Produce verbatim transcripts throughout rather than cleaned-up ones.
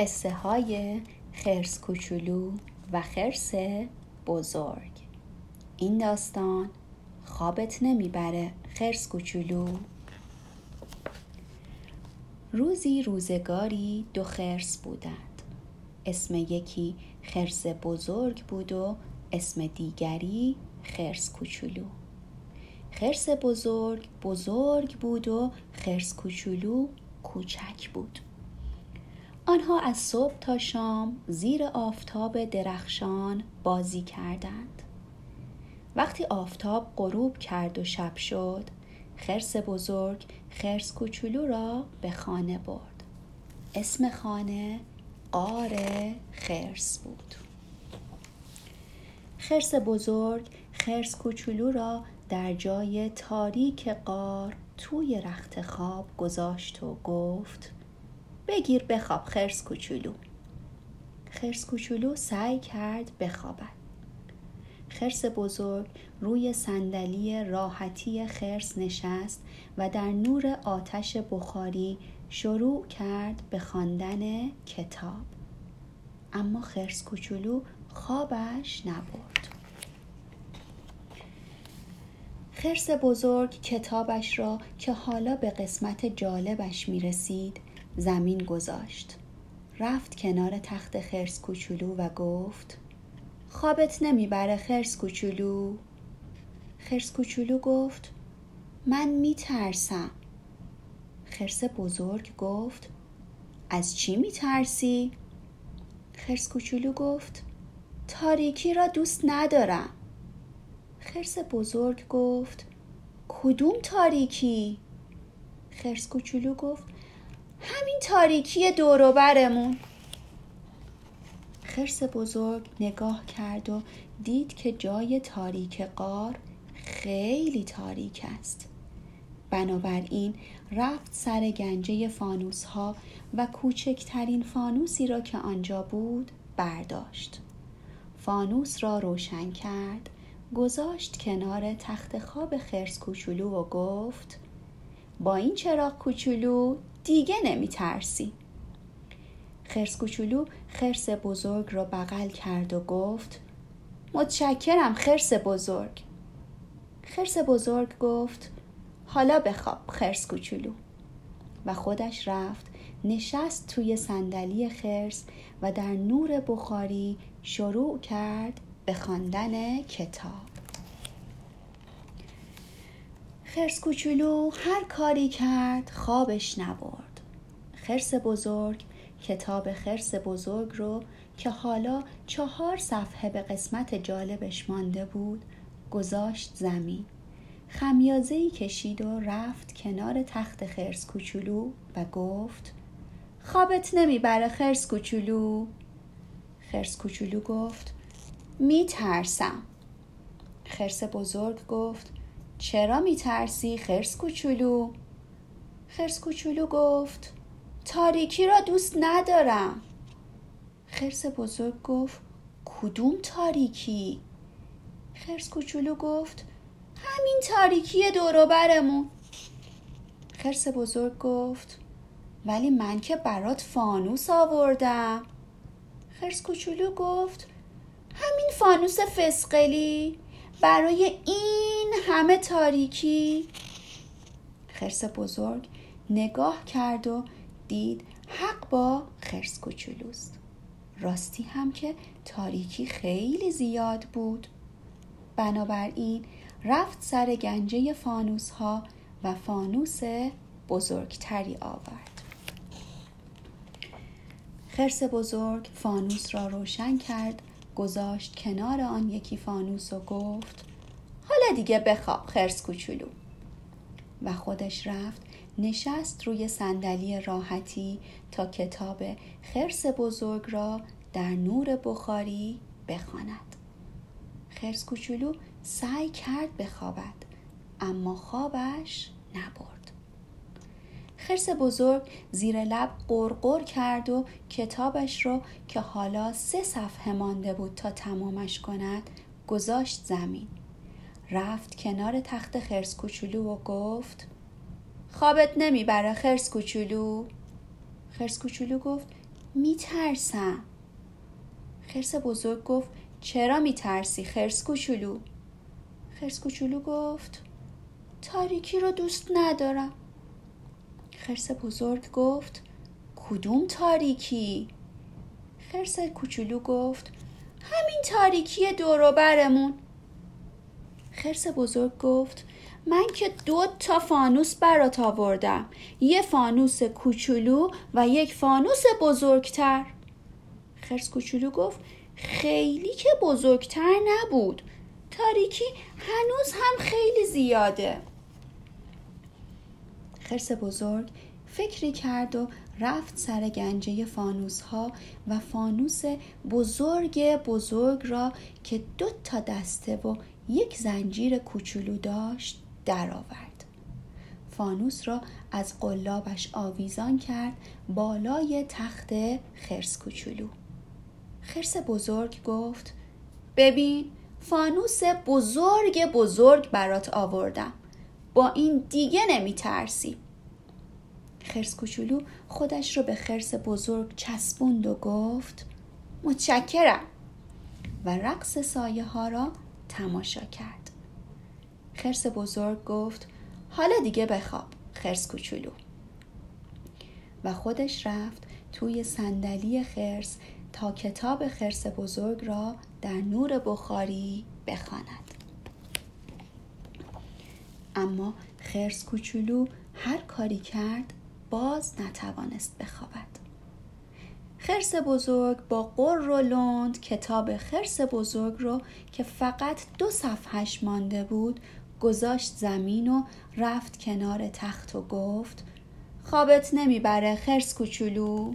قصه های خرس کوچولو و خرس بزرگ. این داستان خوابت نمیبره خرس کوچولو. روزی روزگاری دو خرس بودند. اسم یکی خرس بزرگ بود و اسم دیگری خرس کوچولو. خرس بزرگ بزرگ بود و خرس کوچولو کوچک بود. آنها از صبح تا شام زیر آفتاب درخشان بازی کردند. وقتی آفتاب غروب کرد و شب شد، خرس بزرگ خرس کوچولو را به خانه برد. اسم خانه غار خرس بود. خرس بزرگ خرس کوچولو را در جای تاریک غار توی رخت خواب گذاشت و گفت: بگیر بخواب خرس کوچولو. خرس کوچولو سعی کرد بخوابد. خرس بزرگ روی صندلی راحتی خرس نشست و در نور آتش بخاری شروع کرد به خواندن کتاب. اما خرس کوچولو خوابش نبرد. خرس بزرگ کتابش را که حالا به قسمت جالبش می‌رسید زمین گذاشت. رفت کنار تخت خرس کوچولو و گفت: خوابت نمیبره خرس کوچولو؟ خرس کوچولو گفت: من میترسم. خرس بزرگ گفت: از چی میترسی؟ خرس کوچولو گفت: تاریکی را دوست ندارم. خرس بزرگ گفت: کدوم تاریکی؟ خرس کوچولو گفت: همین تاریکی دور و برمون. خرس بزرگ نگاه کرد و دید که جای تاریک غار خیلی تاریک است. بنابراین رفت سر گنجه فانوس ها و کوچکترین فانوسی را که آنجا بود برداشت. فانوس را روشن کرد، گذاشت کنار تخت خواب خرس کوچولو و گفت: با این چراغ کوچولو دیگه نمی ترسی. خرس کوچولو خرس بزرگ را بغل کرد و گفت: متشکرم خرس بزرگ. خرس بزرگ گفت: حالا بخواب خرس کوچولو. و خودش رفت نشست توی صندلی خرس و در نور بخاری شروع کرد به خواندن کتاب. خرس کوچولو هر کاری کرد خوابش نبرد. خرس بزرگ کتاب خرس بزرگ رو که حالا چهار صفحه به قسمت جالبش مانده بود گذاشت زمین. خمیازه‌ای کشید و رفت کنار تخت خرس کوچولو و گفت: خوابت نمیبره خرس کوچولو؟ خرس کوچولو گفت: میترسم. خرس بزرگ گفت: چرا میترسی خرس کوچولو؟ خرس کوچولو گفت: تاریکی را دوست ندارم. خرس بزرگ گفت: کدوم تاریکی؟ خرس کوچولو گفت: همین تاریکی دور و برمون. خرس بزرگ گفت: ولی من که برات فانوس آوردم. خرس کوچولو گفت: همین فانوس فسقلی برای این همه تاریکی؟ خرس بزرگ نگاه کرد و دید حق با خرس کوچولوست. راستی هم که تاریکی خیلی زیاد بود. بنابراین رفت سر گنجه فانوس ها و فانوس بزرگتری آورد. خرس بزرگ فانوس را روشن کرد، گذاشت کنار آن یکی فانوس و گفت: حالا دیگه بخواب خرس کوچولو. و خودش رفت نشست روی صندلی راحتی تا کتاب خرس بزرگ را در نور بخاری بخواند. خرس کوچولو سعی کرد بخوابد، اما خوابش نبرد. خرس بزرگ زیر لب غرغر کرد و کتابش را که حالا سه صفحه مانده بود تا تمامش کند گذاشت زمین. رفت کنار تخت خرس کوچولو و گفت: خوابت نمیبره خرس کوچولو؟ خرس کوچولو گفت: میترسم. خرس بزرگ گفت چرا میترسی خرس کوچولو؟ خرس کوچولو گفت تاریکی رو دوست ندارم. خرس بزرگ گفت کدوم تاریکی؟ خرس کوچولو گفت همین تاریکی دور و برمون. خرس بزرگ گفت من که دو تا فانوس برات آوردم، یه فانوس کوچولو و یک فانوس بزرگتر. خرس کوچولو گفت خیلی که بزرگتر نبود، تاریکی هنوز هم خیلی زیاده. خرس بزرگ فکری کرد و رفت سر گنجه فانوس ها و فانوس بزرگ بزرگ را که دو تا دسته و یک زنجیر کوچولو داشت در آورد. فانوس را از قلابش آویزان کرد بالای تخت خرس کوچولو. خرس بزرگ گفت ببین فانوس بزرگ بزرگ برات آوردم، با این دیگه نمی ترسی. خرس کوچولو خودش رو به خرس بزرگ چسبوند و گفت متشکرم و رقص سایه ها را تماشا کرد. خرس بزرگ گفت حالا دیگه بخواب خرس کوچولو و خودش رفت توی صندلی خرس تا کتاب خرس بزرگ را در نور بخاری بخواند. اما خرس کوچولو هر کاری کرد باز نتوانست بخوابد. خرس بزرگ با غر و لند کتاب خرس بزرگ رو که فقط دو صفحهش مانده بود گذاشت زمین و رفت کنار تخت و گفت خوابت نمیبره خرس کوچولو؟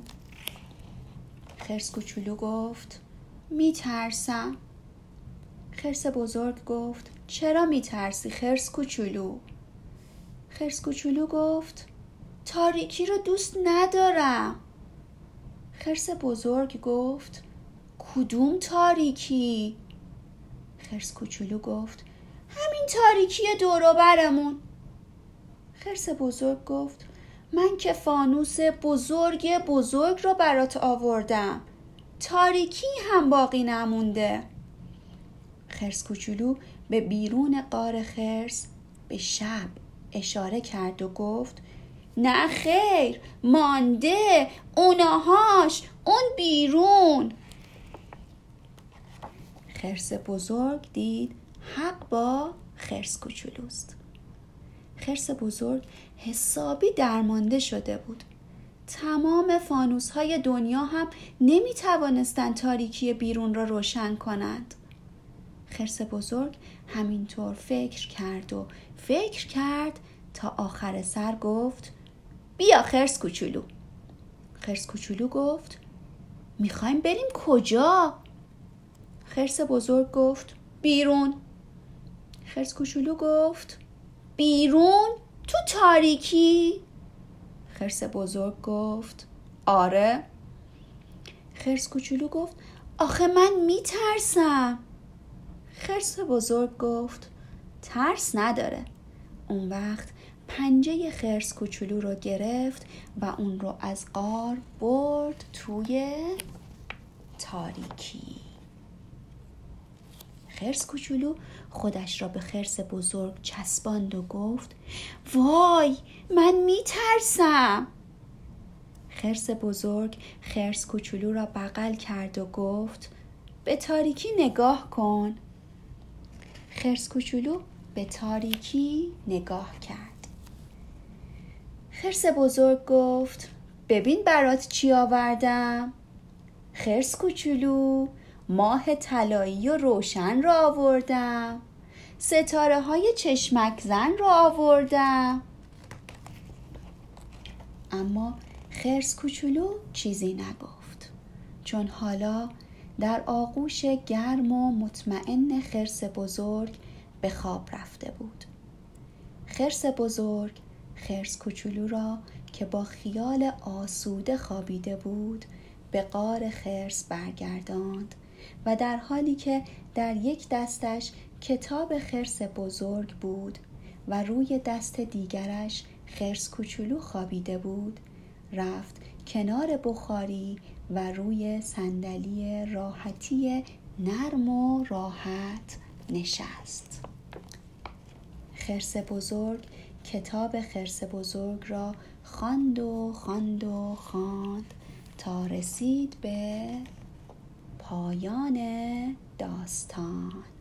خرس کوچولو گفت میترسم. خرس بزرگ گفت چرا میترسی خرس کوچولو؟ خرس کوچولو گفت تاریکی رو دوست ندارم. خرس بزرگ گفت کدوم تاریکی؟ خرس کوچولو گفت همین تاریکی دور و برمون. خرس بزرگ گفت من که فانوس بزرگ بزرگ رو برات آوردم، تاریکی هم باقی نمونده. خرس کوچولو به بیرون غار خرس به شب اشاره کرد و گفت نه خیر، مانده، اوناهاش، اون بیرون. خرس بزرگ دید حق با خرس کوچولوست. خرس بزرگ حسابی درمانده شده بود. تمام فانوس‌های دنیا هم نمی‌توانستند تاریکی بیرون را روشن کنند. خرس بزرگ همینطور فکر کرد و فکر کرد تا آخر سر گفت بیا خرس کوچولو. خرس کوچولو گفت میخوایم بریم کجا؟ خرس بزرگ گفت بیرون. خرس کوچولو گفت بیرون؟ تو تاریکی؟ خرس بزرگ گفت آره. خرس کوچولو گفت آخه من میترسم. خرس بزرگ گفت ترس نداره. اون وقت پنجه خرس کوچولو رو گرفت و اون رو از غار برد توی تاریکی. خرس کوچولو خودش را به خرس بزرگ چسباند و گفت وای من میترسم. خرس بزرگ خرس کوچولو را بغل کرد و گفت به تاریکی نگاه کن. خرس کوچولو به تاریکی نگاه کرد. خرس بزرگ گفت ببین برات چی آوردم. خرس کوچولو ماه طلایی و روشن را آوردم، ستاره های چشمک زن را آوردم. اما خرس کوچولو چیزی نگفت، چون حالا در آغوش گرم و مطمئن خرس بزرگ به خواب رفته بود. خرس بزرگ خرس کوچولو را که با خیال آسوده خوابیده بود به غار خرس برگرداند و در حالی که در یک دستش کتاب خرس بزرگ بود و روی دست دیگرش خرس کوچولو خوابیده بود، رفت کنار بخاری و روی صندلی راحتی نرم و راحت نشست. خرس بزرگ کتاب خرس بزرگ را خواند و خواند و خواند تا رسید به پایان داستان.